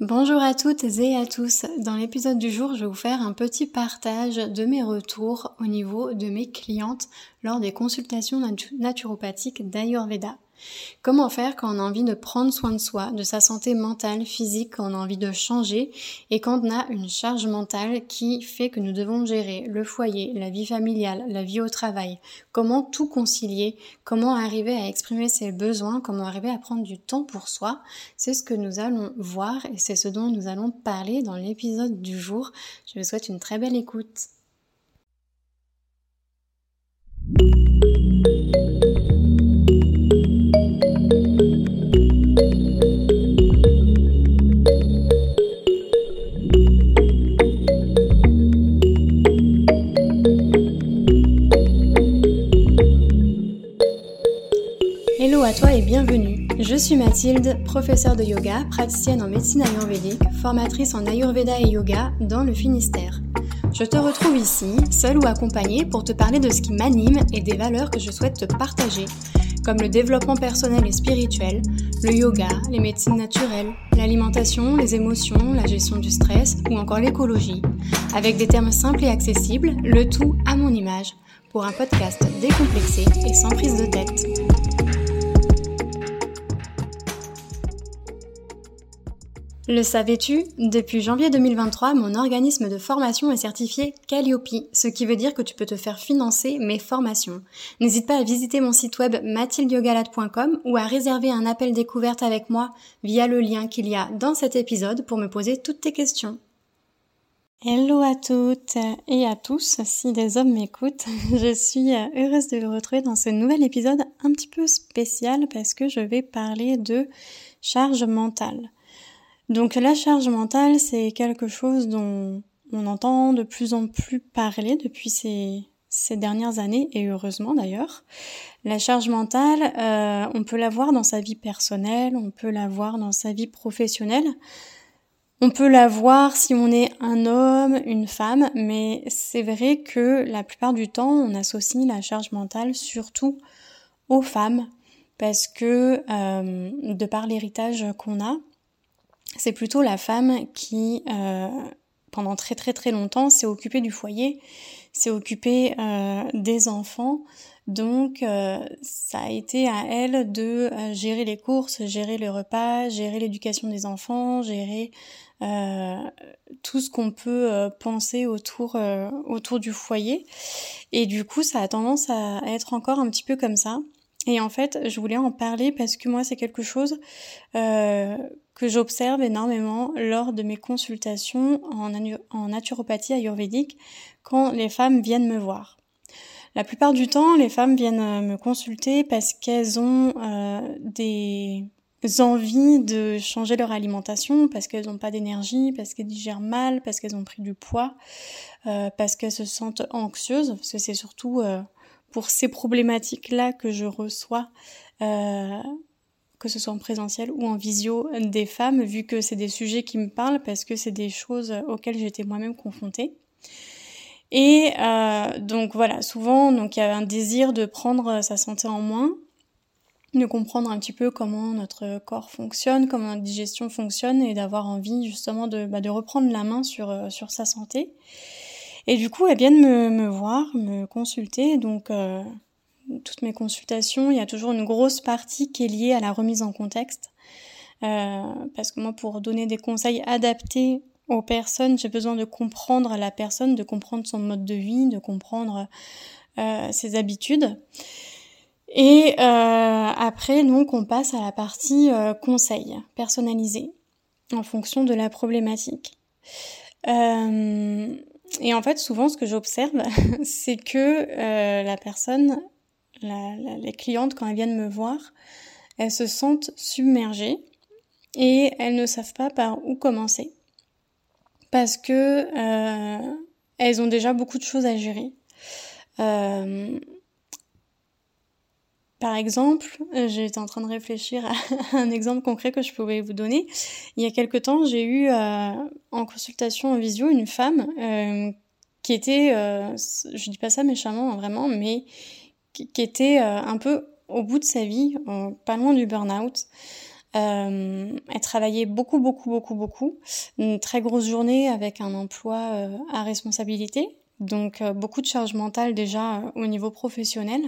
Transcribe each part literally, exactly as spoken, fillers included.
Bonjour à toutes et à tous. Dans l'épisode du jour, je vais vous faire un petit partage de mes retours au niveau de mes clientes lors des consultations naturopathiques d'Ayurveda. Comment faire quand on a envie de prendre soin de soi, de sa santé mentale, physique, quand on a envie de changer et quand on a une charge mentale qui fait que nous devons gérer le foyer, la vie familiale, la vie au travail. Comment tout concilier, comment arriver à exprimer ses besoins, comment arriver à prendre du temps pour soi. C'est ce que nous allons voir et c'est ce dont nous allons parler dans l'épisode du jour. Je vous souhaite une très belle écoute. À toi et bienvenue. Je suis Mathilde, professeure de yoga, praticienne en médecine ayurvédique, formatrice en Ayurveda et yoga dans le Finistère. Je te retrouve ici, seule ou accompagnée, pour te parler de ce qui m'anime et des valeurs que je souhaite te partager, comme le développement personnel et spirituel, le yoga, les médecines naturelles, l'alimentation, les émotions, la gestion du stress ou encore l'écologie, avec des termes simples et accessibles, le tout à mon image, pour un podcast décomplexé et sans prise de tête. Le savais-tu? Depuis janvier deux mille vingt-trois, mon organisme de formation est certifié Calliope, ce qui veut dire que tu peux te faire financer mes formations. N'hésite pas à visiter mon site web mathilde iogalade point com ou à réserver un appel découverte avec moi via le lien qu'il y a dans cet épisode pour me poser toutes tes questions. Hello à toutes et à tous, si des hommes m'écoutent, je suis heureuse de vous retrouver dans ce nouvel épisode un petit peu spécial parce que je vais parler de charge mentale. Donc la charge mentale, c'est quelque chose dont on entend de plus en plus parler depuis ces, ces dernières années, et heureusement d'ailleurs. La charge mentale, euh, on peut la voir dans sa vie personnelle, on peut la voir dans sa vie professionnelle, on peut la voir si on est un homme, une femme, mais c'est vrai que la plupart du temps, on associe la charge mentale surtout aux femmes, parce que euh, de par l'héritage qu'on a, c'est plutôt la femme qui, euh, pendant très très très longtemps, s'est occupée du foyer, s'est occupée euh, des enfants. Donc, euh, ça a été à elle de gérer les courses, gérer le repas, gérer l'éducation des enfants, gérer euh, tout ce qu'on peut euh, penser autour, euh, autour du foyer. Et du coup, ça a tendance à être encore un petit peu comme ça. Et en fait, je voulais en parler parce que moi, c'est quelque chose euh, que j'observe énormément lors de mes consultations en, en naturopathie ayurvédique quand les femmes viennent me voir. La plupart du temps, les femmes viennent me consulter parce qu'elles ont euh, des envies de changer leur alimentation, parce qu'elles n'ont pas d'énergie, parce qu'elles digèrent mal, parce qu'elles ont pris du poids, euh, parce qu'elles se sentent anxieuses, parce que c'est surtout... Euh, pour ces problématiques-là que je reçois, euh, que ce soit en présentiel ou en visio, des femmes, vu que c'est des sujets qui me parlent, parce que c'est des choses auxquelles j'étais moi-même confrontée. Et euh, donc voilà, souvent, donc il y a un désir de prendre sa santé en main, de comprendre un petit peu comment notre corps fonctionne, comment notre digestion fonctionne, et d'avoir envie justement de, bah, de reprendre la main sur, sur sa santé. Et du coup, elles viennent me, me voir, me consulter. Donc, euh, toutes mes consultations, il y a toujours une grosse partie qui est liée à la remise en contexte. Euh, parce que moi, pour donner des conseils adaptés aux personnes, j'ai besoin de comprendre la personne, de comprendre son mode de vie, de comprendre euh, ses habitudes. Et euh, après, donc, on passe à la partie euh, conseil, personnalisé, en fonction de la problématique. Euh... Et en fait, souvent, ce que j'observe, c'est que euh, la personne, la, la, les clientes, quand elles viennent me voir, elles se sentent submergées et elles ne savent pas par où commencer. Parce que euh, elles ont déjà beaucoup de choses à gérer. Euh, par exemple, j'étais en train de réfléchir à un exemple concret que je pouvais vous donner. Il y a quelque temps, j'ai eu... Euh, en consultation en visio, une femme euh, qui était, euh, je dis pas ça méchamment hein, vraiment, mais qui, qui était euh, un peu au bout de sa vie, euh, pas loin du burn-out, Euh, elle travaillait beaucoup, beaucoup, beaucoup, beaucoup. Une très grosse journée avec un emploi euh, à responsabilité. Donc, euh, beaucoup de charge mentale déjà euh, au niveau professionnel.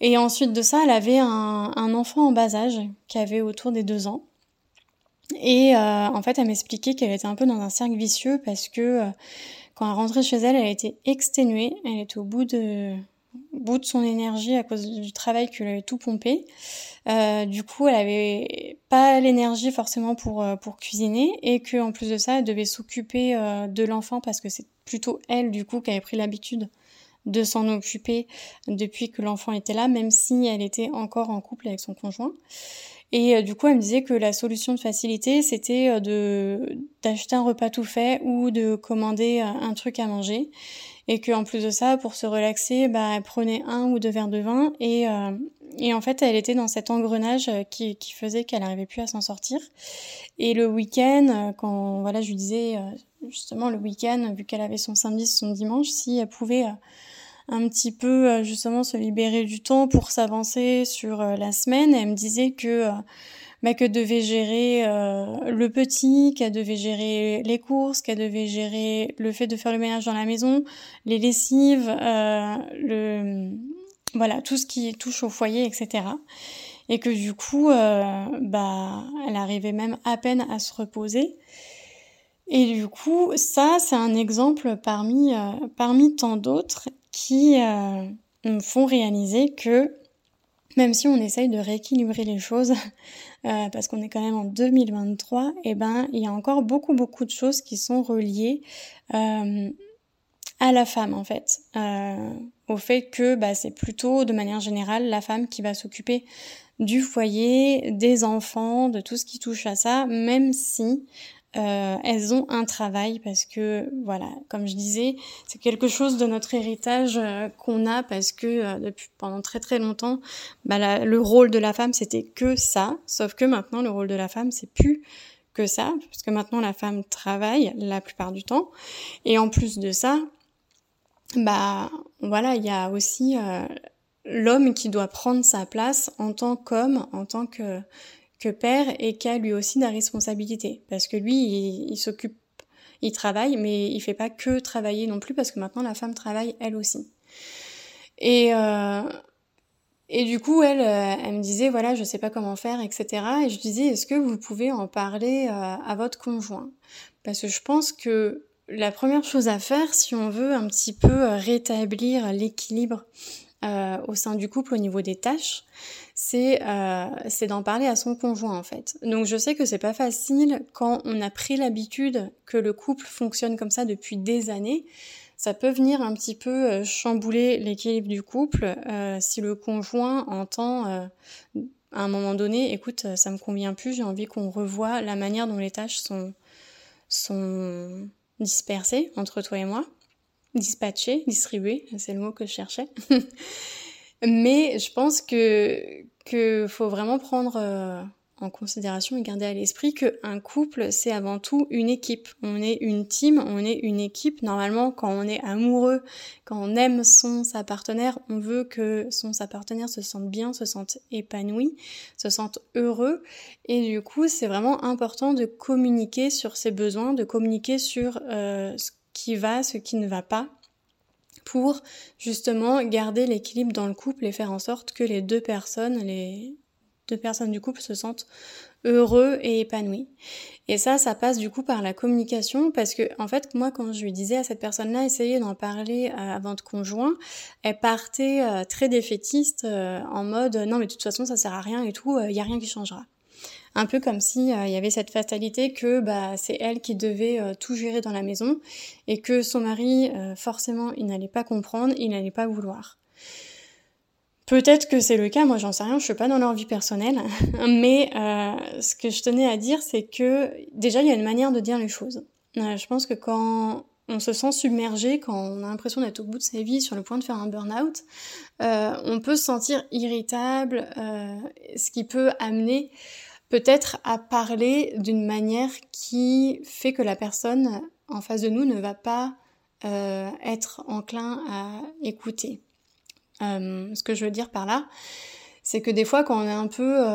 Et ensuite de ça, elle avait un, un enfant en bas âge qui avait autour des deux ans. Et euh, en fait, elle m'expliquait qu'elle était un peu dans un cercle vicieux parce que euh, quand elle rentrait chez elle, elle était exténuée. Elle était au bout de... bout de son énergie à cause du travail qu'elle avait tout pompé. Euh, du coup, elle avait pas l'énergie forcément pour euh, pour cuisiner et que en plus de ça, elle devait s'occuper euh, de l'enfant parce que c'est plutôt elle du coup qui avait pris l'habitude de s'en occuper depuis que l'enfant était là, même si elle était encore en couple avec son conjoint. Et euh, du coup, elle me disait que la solution de facilité, c'était euh, de d'acheter un repas tout fait ou de commander euh, un truc à manger. Et qu'en plus de ça, pour se relaxer, bah, elle prenait un ou deux verres de vin. Et, euh, et en fait, elle était dans cet engrenage qui, qui faisait qu'elle n'arrivait plus à s'en sortir. Et le week-end, quand voilà, je lui disais, justement, le week-end, vu qu'elle avait son samedi, son dimanche, si elle pouvait un petit peu, justement, se libérer du temps pour s'avancer sur la semaine, elle me disait que... Bah, que devait gérer euh, le petit, qu'elle devait gérer les courses, qu'elle devait gérer le fait de faire le ménage dans la maison, les lessives, euh, le voilà tout ce qui touche au foyer, et cetera. Et que du coup, euh, bah, elle arrivait même à peine à se reposer. Et du coup, ça, c'est un exemple parmi euh, parmi tant d'autres qui euh, me font réaliser que même si on essaye de rééquilibrer les choses, euh, parce qu'on est quand même en deux mille vingt-trois, et ben il y a encore beaucoup beaucoup de choses qui sont reliées euh, à la femme en fait, euh, au fait que bah c'est plutôt de manière générale la femme qui va s'occuper du foyer, des enfants, de tout ce qui touche à ça, même si Euh, elles ont un travail parce que, voilà, comme je disais, c'est quelque chose de notre héritage euh, qu'on a parce que euh, depuis pendant très très longtemps, bah, la, le rôle de la femme c'était que ça, sauf que maintenant le rôle de la femme c'est plus que ça, parce que maintenant la femme travaille la plupart du temps et en plus de ça, bah voilà, il y a aussi euh, l'homme qui doit prendre sa place en tant qu'homme, en tant que que père et qui a lui aussi de la responsabilité. Parce que lui, il, il s'occupe, il travaille, mais il fait pas que travailler non plus, parce que maintenant, la femme travaille elle aussi. Et, euh, et du coup, elle, elle me disait, voilà, je sais pas comment faire, et cetera. Et je disais, est-ce que vous pouvez en parler euh, à votre conjoint ? Parce que je pense que la première chose à faire, si on veut un petit peu rétablir l'équilibre Euh, au sein du couple au niveau des tâches, c'est euh, c'est d'en parler à son conjoint en fait. Donc je sais que c'est pas facile quand on a pris l'habitude que le couple fonctionne comme ça depuis des années. Ça peut venir un petit peu euh, chambouler l'équilibre du couple euh, si le conjoint entend euh, à un moment donné, écoute, ça me convient plus, j'ai envie qu'on revoie la manière dont les tâches sont sont dispersées entre toi et moi. Dispatcher, distribuer, c'est le mot que je cherchais. Mais je pense que que faut vraiment prendre en considération et garder à l'esprit qu'un couple, c'est avant tout une équipe. On est une team, on est une équipe. Normalement, quand on est amoureux, quand on aime son, sa partenaire, on veut que son, sa partenaire se sente bien, se sente épanoui, se sente heureux. Et du coup, c'est vraiment important de communiquer sur ses besoins, de communiquer sur euh, ce qui va, ce qui ne va pas, pour justement garder l'équilibre dans le couple et faire en sorte que les deux personnes, les deux personnes du couple se sentent heureux et épanouis. Et ça, ça passe du coup par la communication, parce que en fait, moi, quand je lui disais à cette personne-là, essayez d'en parler à votre conjoint, elle partait euh, très défaitiste, euh, en mode « non mais de toute façon, ça sert à rien et tout, il euh, n'y a rien qui changera ». Un peu comme si euh, y avait cette fatalité que bah c'est elle qui devait euh, tout gérer dans la maison et que son mari, euh, forcément, il n'allait pas comprendre, il n'allait pas vouloir. Peut-être que c'est le cas, moi j'en sais rien, je suis pas dans leur vie personnelle, mais euh, ce que je tenais à dire, c'est que déjà, il y a une manière de dire les choses. Euh, je pense que quand on se sent submergé, quand on a l'impression d'être au bout de sa vie, sur le point de faire un burn-out, euh, on peut se sentir irritable, euh, ce qui peut amener peut-être à parler d'une manière qui fait que la personne en face de nous ne va pas euh, être enclin à écouter. Euh, ce que je veux dire par là, c'est que des fois quand on est un peu euh,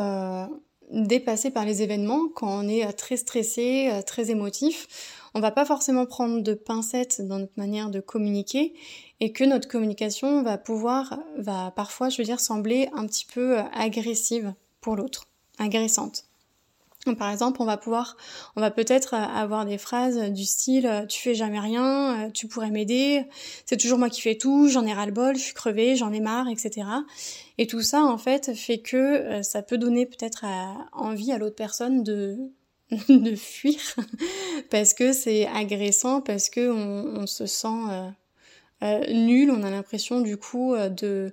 dépassé par les événements, quand on est très stressé, très émotif, on va pas forcément prendre de pincettes dans notre manière de communiquer et que notre communication va pouvoir, va parfois, je veux dire, sembler un petit peu agressive pour l'autre, agressante. Par exemple, on va pouvoir, on va peut-être avoir des phrases du style « tu fais jamais rien, tu pourrais m'aider, c'est toujours moi qui fais tout, j'en ai ras-le-bol, je suis crevée, j'en ai marre, et cetera » Et tout ça, en fait, fait que ça peut donner peut-être à, envie à l'autre personne de, de fuir, parce que c'est agressant, parce que on, on se sent euh, euh, nul, on a l'impression du coup de...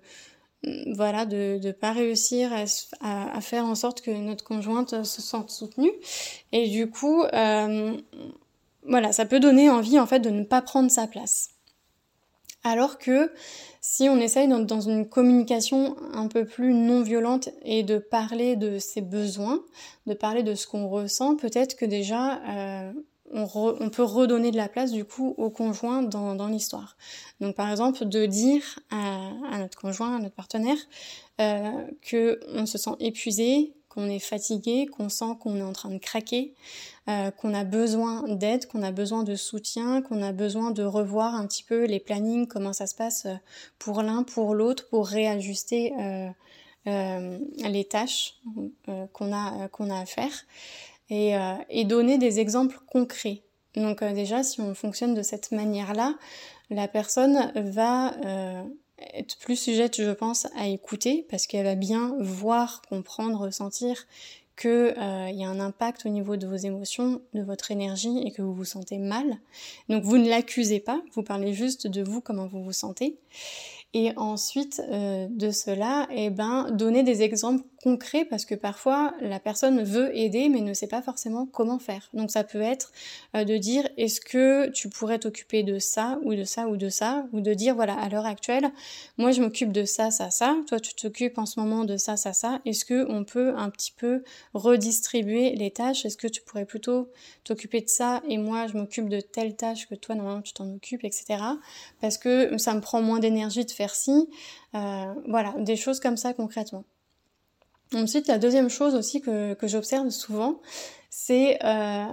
voilà, de ne pas réussir à, à, à faire en sorte que notre conjointe se sente soutenue. Et du coup, euh, voilà, ça peut donner envie, en fait, de ne pas prendre sa place. Alors que si on essaye dans, dans une communication un peu plus non violente et de parler de ses besoins, de parler de ce qu'on ressent, peut-être que déjà... Euh, On, re, on peut redonner de la place du coup au conjoint dans, dans l'histoire. Donc par exemple de dire à, à notre conjoint, à notre partenaire, euh, qu'on se sent épuisé, qu'on est fatigué, qu'on sent qu'on est en train de craquer, euh, qu'on a besoin d'aide, qu'on a besoin de soutien, qu'on a besoin de revoir un petit peu les plannings, comment ça se passe pour l'un, pour l'autre, pour réajuster euh, euh, les tâches euh, qu'on a, euh, qu'on a à faire. Et, euh, et donner des exemples concrets. Donc euh, déjà, si on fonctionne de cette manière-là, la personne va euh, être plus sujette, je pense, à écouter, parce qu'elle va bien voir, comprendre, ressentir qu'il euh, y a un impact au niveau de vos émotions, de votre énergie, et que vous vous sentez mal. Donc vous ne l'accusez pas, vous parlez juste de vous, comment vous vous sentez. Et ensuite euh, de cela, eh ben, donner des exemples concrets, parce que parfois la personne veut aider mais ne sait pas forcément comment faire. Donc ça peut être euh, de dire « est-ce que tu pourrais t'occuper de ça ou de ça ou de ça ?» ou de dire « voilà, à l'heure actuelle, moi je m'occupe de ça, ça, ça, toi tu t'occupes en ce moment de ça, ça, ça, est-ce qu'on peut un petit peu redistribuer les tâches ? Est-ce que tu pourrais plutôt t'occuper de ça et moi je m'occupe de telle tâche que toi normalement tu t'en occupes, et cetera » parce que ça me prend moins d'énergie de faire Merci. Euh, voilà, des choses comme ça concrètement. Ensuite, la deuxième chose aussi que, que j'observe souvent, c'est euh,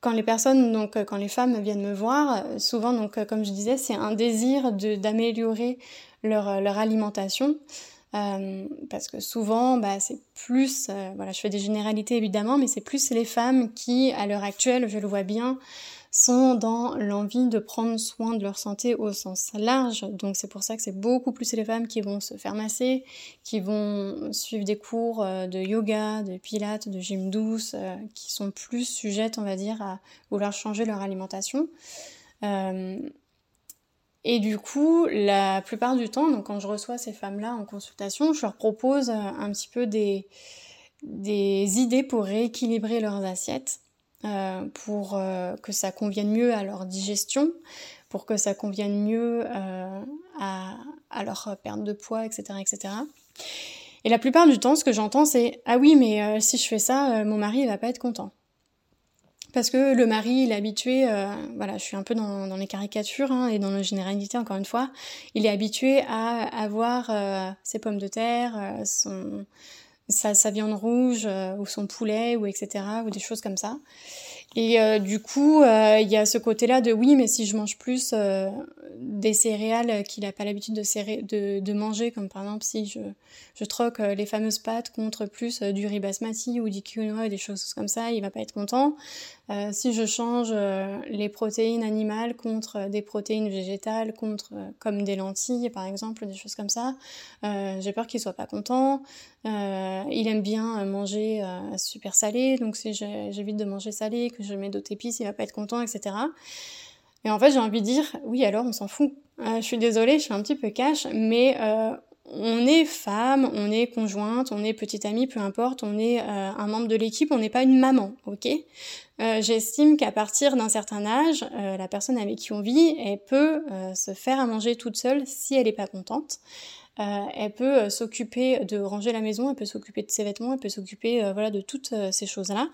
quand les personnes, donc quand les femmes viennent me voir, souvent, donc comme je disais, c'est un désir de, d'améliorer leur, leur alimentation. Euh, parce que souvent, bah, c'est plus, euh, voilà, je fais des généralités évidemment, mais c'est plus les femmes qui, à l'heure actuelle, je le vois bien, sont dans l'envie de prendre soin de leur santé au sens large. Donc c'est pour ça que c'est beaucoup plus les femmes qui vont se faire masser, qui vont suivre des cours de yoga, de pilates, de gym douce, euh, qui sont plus sujettes, on va dire, à vouloir changer leur alimentation. Euh, Et du coup, la plupart du temps, donc quand je reçois ces femmes-là en consultation, je leur propose un petit peu des, des idées pour rééquilibrer leurs assiettes, euh, pour euh, que ça convienne mieux à leur digestion, pour que ça convienne mieux euh, à, à leur perte de poids, et cetera, et cetera. Et la plupart du temps, ce que j'entends, c'est « Ah oui, mais euh, si je fais ça, euh, mon mari, il va pas être content. » Parce que le mari, il est habitué, euh, voilà, je suis un peu dans, dans les caricatures hein, et dans nos généralités encore une fois, il est habitué à avoir euh, ses pommes de terre, euh, son, sa, sa viande rouge, euh, ou son poulet, ou et cetera, ou des choses comme ça. Et euh, du coup, il euh, y a ce côté-là de oui, mais si je mange plus euh, des céréales qu'il n'a pas l'habitude de, céré- de, de manger, comme par exemple si je, je troque euh, les fameuses pâtes contre plus euh, du riz basmati ou du quinoa et des choses comme ça, il va pas être content. Euh, si je change euh, les protéines animales contre euh, des protéines végétales, contre euh, comme des lentilles par exemple, des choses comme ça, euh, j'ai peur qu'il soit pas content. Euh, il aime bien manger euh, super salé, donc si je, j'évite de manger salé, que je mets d'autres épices, il va pas être content, et cetera. Et en fait, j'ai envie de dire, oui, alors on s'en fout. Euh, je suis désolée, je suis un petit peu cash, mais euh, on est femme, on est conjointe, on est petite amie, peu importe, on est euh, un membre de l'équipe, on n'est pas une maman, ok ? euh, J'estime qu'à partir d'un certain âge, euh, la personne avec qui on vit, elle peut euh, se faire à manger toute seule si elle n'est pas contente. Euh, elle peut s'occuper de ranger la maison, elle peut s'occuper de ses vêtements, elle peut s'occuper euh, voilà, de toutes euh, ces choses-là.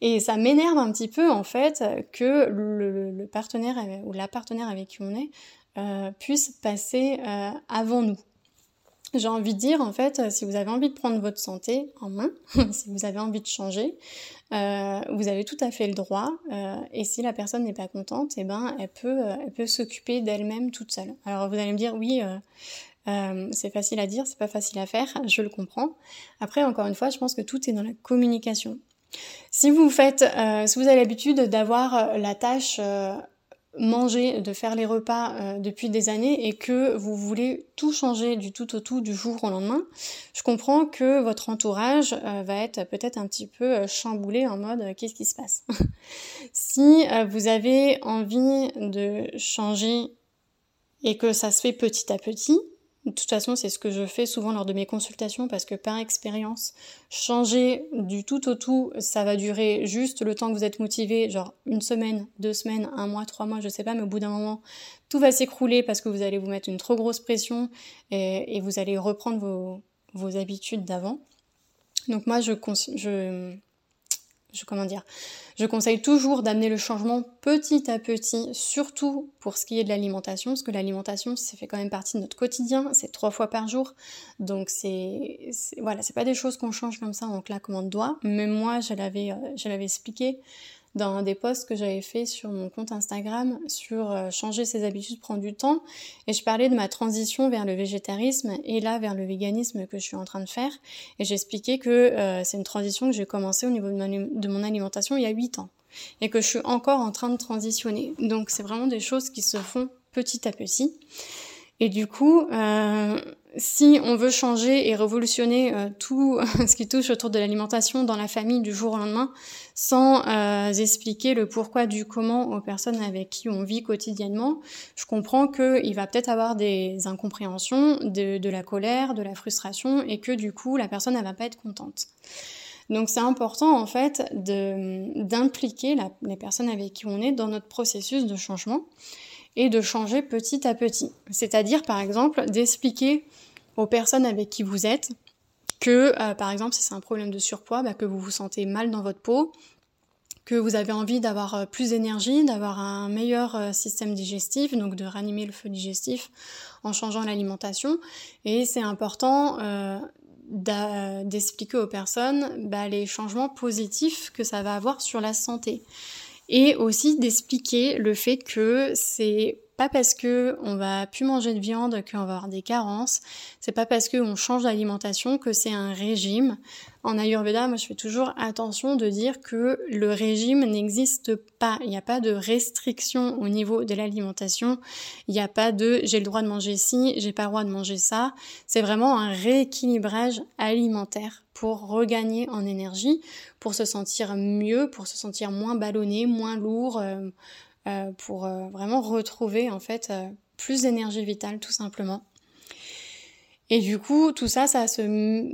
Et ça m'énerve un petit peu, en fait, que le, le partenaire ou la partenaire avec qui on est euh, puisse passer euh, avant nous. J'ai envie de dire, en fait, si vous avez envie de prendre votre santé en main, si vous avez envie de changer, euh, vous avez tout à fait le droit. Euh, et si la personne n'est pas contente, eh ben, elle peut, elle peut s'occuper d'elle-même toute seule. Alors, vous allez me dire, oui... Euh, Euh, c'est facile à dire, c'est pas facile à faire, je le comprends. Après, encore une fois, je pense que tout est dans la communication. Si vous faites, euh, si vous avez l'habitude d'avoir la tâche euh, manger, de faire les repas euh, depuis des années et que vous voulez tout changer du tout au tout du jour au lendemain, je comprends que votre entourage euh, va être peut-être un petit peu chamboulé en mode euh, qu'est-ce qui se passe. Si euh, vous avez envie de changer et que ça se fait petit à petit, de toute façon, c'est ce que je fais souvent lors de mes consultations parce que par expérience, changer du tout au tout, ça va durer juste le temps que vous êtes motivé, genre une semaine, deux semaines, un mois, trois mois, je sais pas, mais au bout d'un moment, tout va s'écrouler parce que vous allez vous mettre une trop grosse pression et, et vous allez reprendre vos, vos habitudes d'avant. Donc moi, je... je Je, comment dire, je conseille toujours d'amener le changement petit à petit, surtout pour ce qui est de l'alimentation, parce que l'alimentation, ça fait quand même partie de notre quotidien, c'est trois fois par jour, donc c'est, c'est voilà, c'est pas des choses qu'on change comme ça en claquement de doigts. Même moi, je l'avais, euh, je l'avais expliqué dans un des posts que j'avais fait sur mon compte Instagram, sur euh, changer ses habitudes prend du temps, et je parlais de ma transition vers le végétarisme et là vers le véganisme que je suis en train de faire, et j'expliquais que euh, c'est une transition que j'ai commencée au niveau de, ma, de mon alimentation il y a huit ans, et que je suis encore en train de transitionner. Donc c'est vraiment des choses qui se font petit à petit, et du coup... Euh, Si on veut changer et révolutionner euh, tout ce qui touche autour de l'alimentation dans la famille du jour au lendemain, sans euh, expliquer le pourquoi du comment aux personnes avec qui on vit quotidiennement, je comprends qu'il va peut-être avoir des incompréhensions, de, de la colère, de la frustration, et que du coup la personne elle va pas être contente. Donc c'est important en fait de, d'impliquer la, les personnes avec qui on est dans notre processus de changement, et de changer petit à petit. C'est-à-dire, par exemple, d'expliquer aux personnes avec qui vous êtes que, euh, par exemple, si c'est un problème de surpoids, bah, que vous vous sentez mal dans votre peau, que vous avez envie d'avoir plus d'énergie, d'avoir un meilleur euh, système digestif, donc de ranimer le feu digestif en changeant l'alimentation. Et c'est important... Euh, D'a, d'expliquer aux personnes bah, les changements positifs que ça va avoir sur la santé, et aussi d'expliquer le fait que c'est pas parce que on va plus manger de viande qu'on va avoir des carences, c'est pas parce que on change d'alimentation que c'est un régime. En Ayurveda, moi je fais toujours attention de dire que le régime n'existe pas, il n'y a pas de restriction au niveau de l'alimentation, il n'y a pas de j'ai le droit de manger ci, j'ai pas le droit de manger ça, c'est vraiment un rééquilibrage alimentaire pour regagner en énergie, pour se sentir mieux, pour se sentir moins ballonné, moins lourd, euh, Euh, pour euh, vraiment retrouver en fait euh, plus d'énergie vitale tout simplement. Et du coup tout ça, ça se,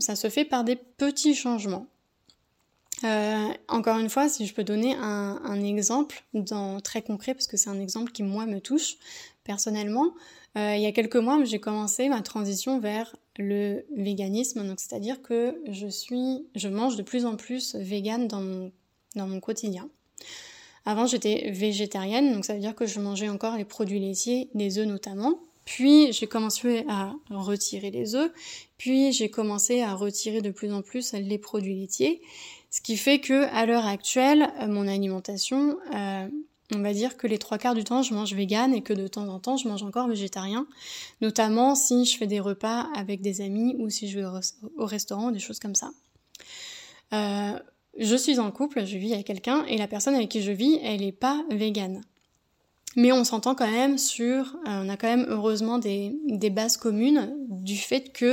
ça se fait par des petits changements. Euh, encore une fois, si je peux donner un, un exemple dans, très concret, parce que c'est un exemple qui moi me touche personnellement, euh, il y a quelques mois j'ai commencé ma transition vers le véganisme, donc c'est-à-dire que je, suis, je mange de plus en plus végane dans mon, dans mon quotidien. Avant, j'étais végétarienne, donc ça veut dire que je mangeais encore les produits laitiers, les œufs notamment. Puis, j'ai commencé à retirer les œufs, puis j'ai commencé à retirer de plus en plus les produits laitiers, ce qui fait que à l'heure actuelle, mon alimentation, euh, on va dire que les trois quarts du temps, je mange végane et que de temps en temps, je mange encore végétarien, notamment si je fais des repas avec des amis ou si je vais au restaurant, des choses comme ça. Euh... Je suis en couple, je vis avec quelqu'un, et la personne avec qui je vis, elle n'est pas végane. Mais on s'entend quand même sur... Euh, on a quand même heureusement des, des bases communes du fait que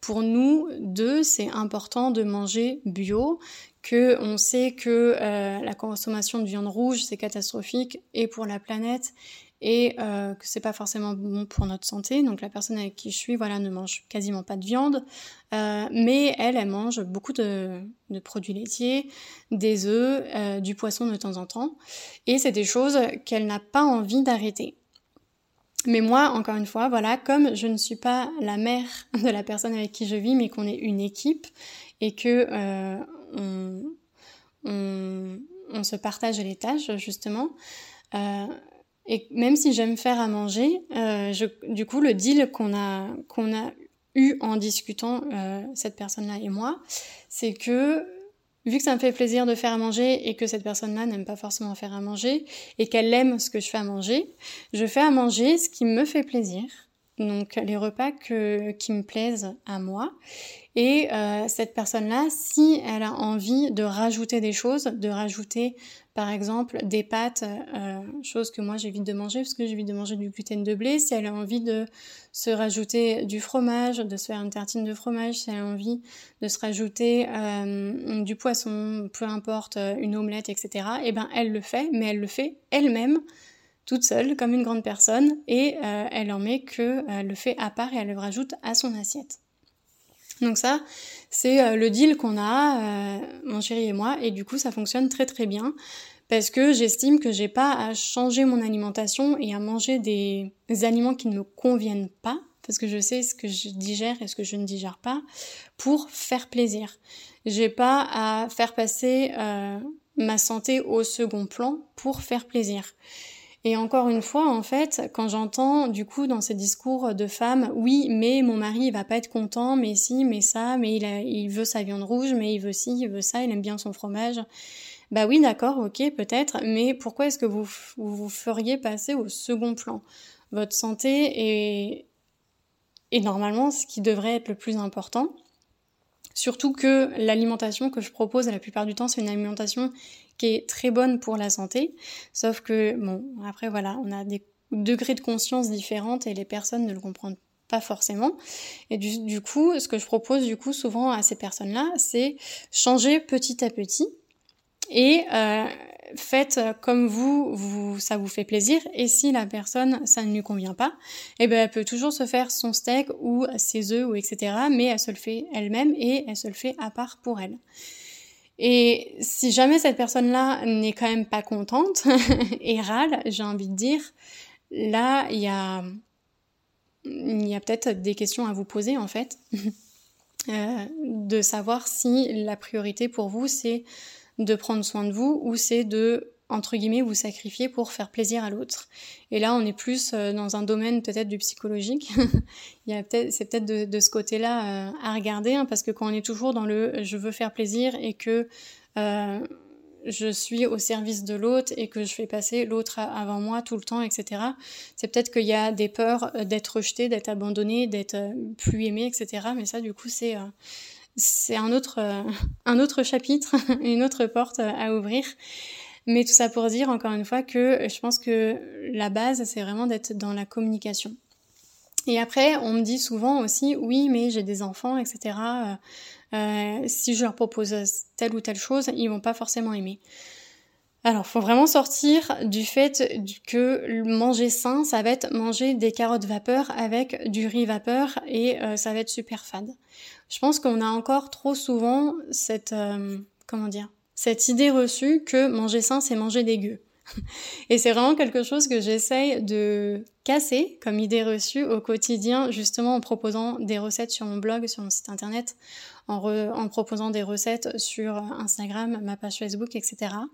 pour nous deux, c'est important de manger bio, qu'on sait que euh, la consommation de viande rouge, c'est catastrophique, et pour la planète, et euh, que c'est pas forcément bon pour notre santé. Donc la personne avec qui je suis, voilà, ne mange quasiment pas de viande, euh, mais elle, elle mange beaucoup de, de produits laitiers, des œufs, euh, du poisson de temps en temps, et c'est des choses qu'elle n'a pas envie d'arrêter. Mais moi, encore une fois, voilà, comme je ne suis pas la mère de la personne avec qui je vis, mais qu'on est une équipe, et que euh, on, on, on se partage les tâches, justement, euh, et même si j'aime faire à manger, euh, je, du coup, le deal qu'on a, qu'on a eu en discutant euh, cette personne-là et moi, c'est que vu que ça me fait plaisir de faire à manger et que cette personne-là n'aime pas forcément faire à manger et qu'elle aime ce que je fais à manger, je fais à manger ce qui me fait plaisir, donc les repas que, qui me plaisent à moi. Et euh, cette personne-là, si elle a envie de rajouter des choses, de rajouter par exemple des pâtes, euh, chose que moi j'évite de manger parce que j'évite de manger du gluten de blé, si elle a envie de se rajouter du fromage, de se faire une tartine de fromage, si elle a envie de se rajouter euh, du poisson, peu importe, une omelette, et cetera, et ben elle le fait, mais elle le fait elle-même, toute seule, comme une grande personne, et euh, elle en met que elle le fait à part et elle le rajoute à son assiette. Donc ça, c'est le deal qu'on a, euh, mon chéri et moi, et du coup ça fonctionne très très bien parce que j'estime que j'ai pas à changer mon alimentation et à manger des, des aliments qui ne me conviennent pas, parce que je sais ce que je digère et ce que je ne digère pas, pour faire plaisir. J'ai pas à faire passer euh, ma santé au second plan pour faire plaisir. Et encore une fois, en fait, quand j'entends, du coup, dans ces discours de femmes, oui, mais mon mari, il va pas être content, mais si, mais ça, mais il a, il veut sa viande rouge, mais il veut ci, il veut ça, il aime bien son fromage. Bah oui, d'accord, ok, peut-être, mais pourquoi est-ce que vous vous feriez passer au second plan ? Votre santé est, est normalement ce qui devrait être le plus important. Surtout que l'alimentation que je propose, la plupart du temps, c'est une alimentation qui est très bonne pour la santé, sauf que, bon, après voilà, on a des degrés de conscience différentes et les personnes ne le comprennent pas forcément. Et du, du coup, ce que je propose du coup souvent à ces personnes-là, c'est changer petit à petit et euh, faites comme vous, vous, ça vous fait plaisir. Et si la personne, ça ne lui convient pas, eh ben elle peut toujours se faire son steak ou ses œufs ou et cetera, mais elle se le fait elle-même et elle se le fait à part pour elle. Et si jamais cette personne-là n'est quand même pas contente et râle, j'ai envie de dire, là, il y a, il y a peut-être des questions à vous poser, en fait, euh, de savoir si la priorité pour vous, c'est de prendre soin de vous ou c'est de, entre guillemets, vous sacrifier pour faire plaisir à l'autre. Et là, on est plus dans un domaine peut-être du psychologique. Il y a peut-être, c'est peut-être de, de ce côté-là euh, à regarder, hein, parce que quand on est toujours dans le « je veux faire plaisir » et que euh, je suis au service de l'autre et que je fais passer l'autre avant moi tout le temps, et cetera, c'est peut-être qu'il y a des peurs d'être rejeté, d'être abandonné, d'être plus aimé, et cetera. Mais ça, du coup, c'est, euh, c'est un autre, euh, un autre chapitre, une autre porte à ouvrir. Mais tout ça pour dire, encore une fois, que je pense que la base, c'est vraiment d'être dans la communication. Et après, on me dit souvent aussi, oui, mais j'ai des enfants, et cetera. Euh, si je leur propose telle ou telle chose, ils vont pas forcément aimer. Alors, faut vraiment sortir du fait que manger sain, ça va être manger des carottes vapeur avec du riz vapeur et euh, ça va être super fade. Je pense qu'on a encore trop souvent cette... Euh, comment dire ? Cette idée reçue que manger sain, c'est manger dégueu. Et c'est vraiment quelque chose que j'essaye de casser comme idée reçue au quotidien, justement en proposant des recettes sur mon blog, sur mon site internet, en, re- en proposant des recettes sur Instagram, ma page Facebook, et cetera.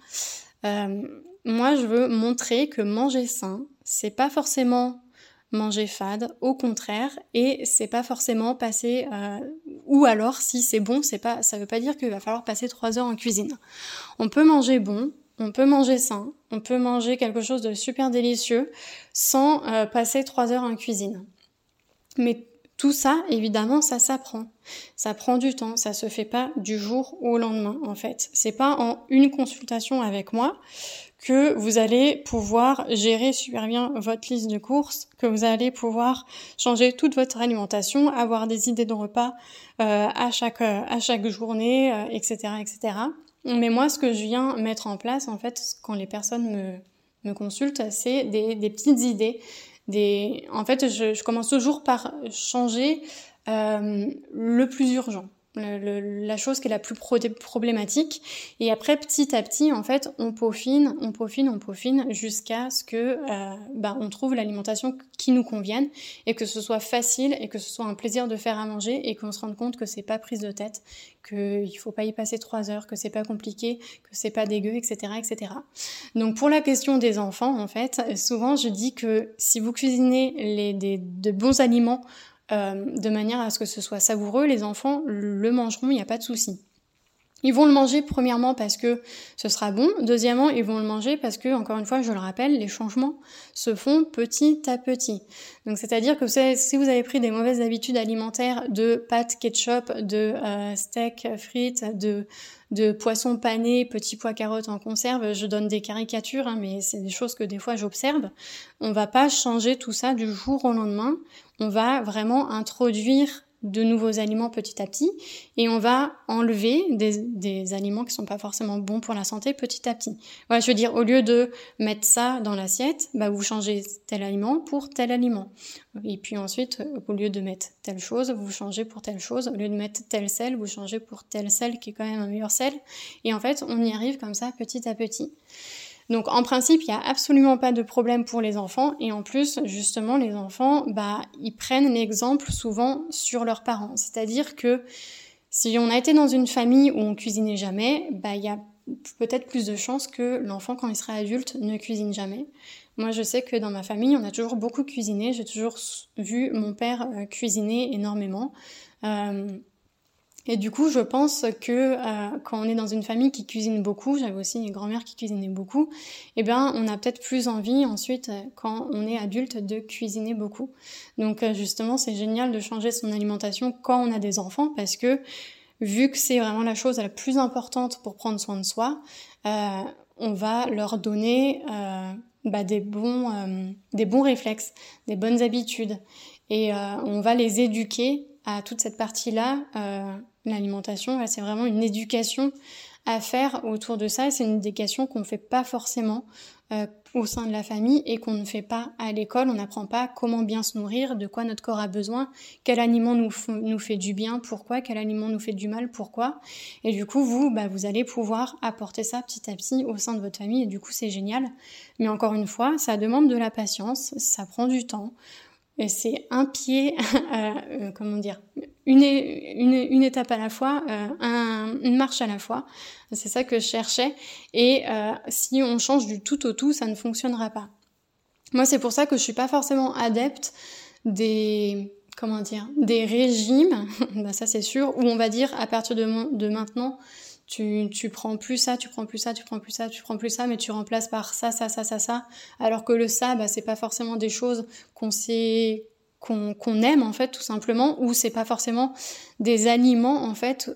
Euh, moi, je veux montrer que manger sain, c'est pas forcément manger fade, au contraire, et c'est pas forcément passer, euh, ou alors si c'est bon, c'est pas, ça veut pas dire qu'il va falloir passer trois heures en cuisine. On peut manger bon, on peut manger sain, on peut manger quelque chose de super délicieux sans euh, passer trois heures en cuisine. Mais tout ça, évidemment, ça s'apprend. Ça prend du temps, ça se fait pas du jour au lendemain, en fait. C'est pas en une consultation avec moi que vous allez pouvoir gérer super bien votre liste de courses, que vous allez pouvoir changer toute votre alimentation, avoir des idées de repas euh, à chaque euh, à chaque journée, euh, et cetera, et cetera. Mais moi, ce que je viens mettre en place, en fait, quand les personnes me me consultent, c'est des des petites idées. Des... En fait, je, je commence toujours par changer euh, le plus urgent, le, le, la chose qui est la plus pro- problématique. Et après, petit à petit, en fait, on peaufine, on peaufine, on peaufine jusqu'à ce que euh, bah, on trouve l'alimentation qui nous convienne et que ce soit facile et que ce soit un plaisir de faire à manger et qu'on se rende compte que c'est pas prise de tête, qu'il faut pas y passer trois heures, que c'est pas compliqué, que c'est pas dégueu, et cetera, et cetera. Donc pour la question des enfants, en fait, souvent je dis que si vous cuisinez les, des, de bons aliments euh, de manière à ce que ce soit savoureux. Les enfants le mangeront, il n'y a pas de souci. Ils vont le manger premièrement parce que ce sera bon. Deuxièmement, ils vont le manger parce que, encore une fois, je le rappelle, les changements se font petit à petit. Donc, c'est-à-dire que si vous avez pris des mauvaises habitudes alimentaires de pâtes, ketchup, de euh, steak, frites, de, de poisson pané, petits pois carottes en conserve, je donne des caricatures, hein, mais c'est des choses que des fois j'observe. On va pas changer tout ça du jour au lendemain. On va vraiment introduire de nouveaux aliments petit à petit, et on va enlever des, des aliments qui sont pas forcément bons pour la santé petit à petit. Voilà, je veux dire, au lieu de mettre ça dans l'assiette, bah vous changez tel aliment pour tel aliment. Et puis ensuite, au lieu de mettre telle chose, vous changez pour telle chose. Au lieu de mettre tel sel, vous changez pour tel sel qui est quand même un meilleur sel. Et en fait, on y arrive comme ça petit à petit. Donc en principe, il n'y a absolument pas de problème pour les enfants, et en plus, justement, les enfants, bah, ils prennent l'exemple souvent sur leurs parents. C'est-à-dire que si on a été dans une famille où on cuisinait jamais, bah, il y a peut-être plus de chances que l'enfant, quand il sera adulte, ne cuisine jamais. Moi, je sais que dans ma famille, on a toujours beaucoup cuisiné. J'ai toujours vu mon père cuisiner énormément. Euh... Et du coup, je pense que euh, quand on est dans une famille qui cuisine beaucoup, j'avais aussi une grand-mère qui cuisinait beaucoup, eh bien, on a peut-être plus envie ensuite, quand on est adulte, de cuisiner beaucoup. Donc euh, justement, c'est génial de changer son alimentation quand on a des enfants, parce que vu que c'est vraiment la chose la plus importante pour prendre soin de soi, euh, on va leur donner euh, bah, des bons, euh, des bons réflexes, des bonnes habitudes, et euh, on va les éduquer à toute cette partie-là, euh, l'alimentation, là, c'est vraiment une éducation à faire autour de ça. C'est une éducation qu'on ne fait pas forcément euh, au sein de la famille et qu'on ne fait pas à l'école. On n'apprend pas comment bien se nourrir, de quoi notre corps a besoin, quel aliment nous, f- nous fait du bien, pourquoi, quel aliment nous fait du mal, pourquoi. Et du coup, vous, bah, vous allez pouvoir apporter ça petit à petit au sein de votre famille, et du coup, c'est génial. Mais encore une fois, ça demande de la patience, ça prend du temps. Et c'est un pied, euh, euh, comment dire, une, une, une étape à la fois, euh, un, une marche à la fois. C'est ça que je cherchais. Et euh, si on change du tout au tout, ça ne fonctionnera pas. Moi, c'est pour ça que je suis pas forcément adepte des, comment dire, des régimes. Ben ça, c'est sûr. Où on va dire à partir de, mon, de maintenant, tu tu prends plus ça, tu prends plus ça, tu prends plus ça, tu prends plus ça, mais tu remplaces par ça, ça, ça, ça, ça. Alors que le ça, bah c'est pas forcément des choses qu'on sait, qu'on qu'on aime en fait tout simplement, ou c'est pas forcément des aliments en fait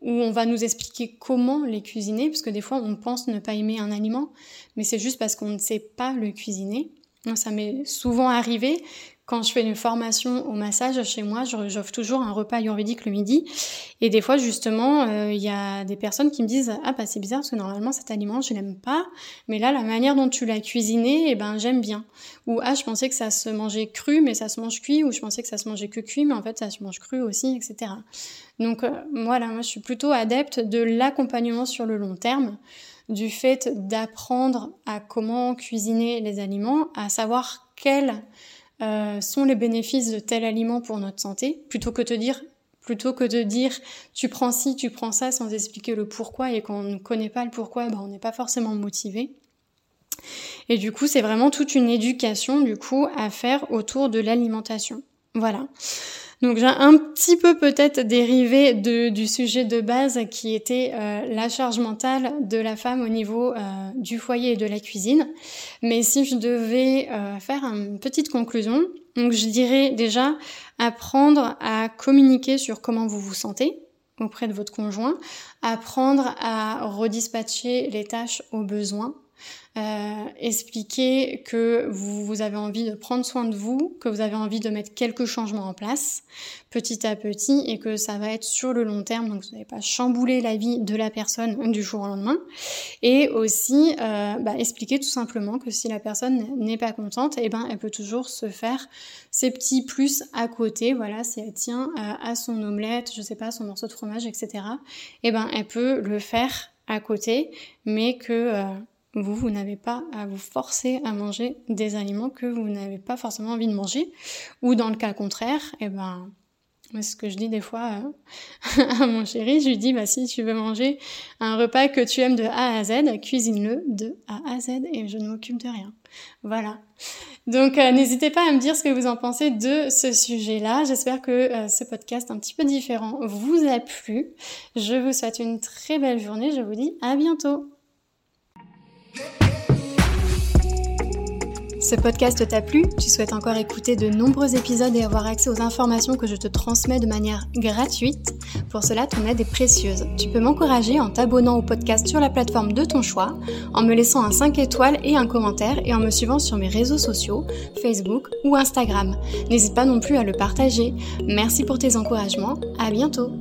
où on va nous expliquer comment les cuisiner, parce que des fois on pense ne pas aimer un aliment, mais c'est juste parce qu'on ne sait pas le cuisiner. Ça m'est souvent arrivé. Quand je fais une formation au massage chez moi, j'offre toujours un repas ayurvédique le midi. Et des fois, justement, il euh, y a des personnes qui me disent « Ah bah c'est bizarre parce que normalement cet aliment, je l'aime pas. Mais là, la manière dont tu l'as cuisiné, eh ben j'aime bien. » Ou « Ah, je pensais que ça se mangeait cru, mais ça se mange cuit. » Ou « Je pensais que ça se mangeait que cuit, mais en fait ça se mange cru aussi, et cetera » Donc euh, voilà, moi je suis plutôt adepte de l'accompagnement sur le long terme, du fait d'apprendre à comment cuisiner les aliments, à savoir quels Euh, sont les bénéfices de tel aliment pour notre santé, plutôt que de dire, plutôt que de dire tu prends ci, tu prends ça, sans expliquer le pourquoi, et quand on ne connaît pas le pourquoi, ben on n'est pas forcément motivé. Et du coup, c'est vraiment toute une éducation du coup à faire autour de l'alimentation. Voilà. Donc j'ai un petit peu peut-être dérivé de, du sujet de base qui était euh, la charge mentale de la femme au niveau euh, du foyer et de la cuisine. Mais si je devais euh, faire une petite conclusion, donc je dirais déjà apprendre à communiquer sur comment vous vous sentez auprès de votre conjoint, apprendre à redispatcher les tâches aux besoins. Euh, expliquer que vous, vous avez envie de prendre soin de vous, que vous avez envie de mettre quelques changements en place petit à petit et que ça va être sur le long terme, donc vous n'allez pas chambouler la vie de la personne du jour au lendemain. Et aussi euh, bah, expliquer tout simplement que si la personne n'est pas contente, eh ben, elle peut toujours se faire ses petits plus à côté. Voilà, si elle tient euh, à son omelette, je sais pas, son morceau de fromage, et cetera, eh ben, elle peut le faire à côté, mais que euh, Vous, vous n'avez pas à vous forcer à manger des aliments que vous n'avez pas forcément envie de manger. Ou dans le cas contraire, eh ben, C'est ce que je dis des fois euh, à mon chéri. Je lui dis, bah, si tu veux manger un repas que tu aimes de A à Z, cuisine-le de A à Z et je ne m'occupe de rien. Voilà. Donc, euh, n'hésitez pas à me dire ce que vous en pensez de ce sujet-là. J'espère que euh, ce podcast un petit peu différent vous a plu. Je vous souhaite une très belle journée. Je vous dis à bientôt. Ce podcast t'a plu? Tu souhaites encore écouter de nombreux épisodes et avoir accès aux informations que je te transmets de manière gratuite? Pour cela, ton aide est précieuse. Tu peux m'encourager en t'abonnant au podcast sur la plateforme de ton choix, en me laissant un cinq étoiles et un commentaire et en me suivant sur mes réseaux sociaux, Facebook ou Instagram. N'hésite pas non plus à le partager. Merci pour tes encouragements. À bientôt!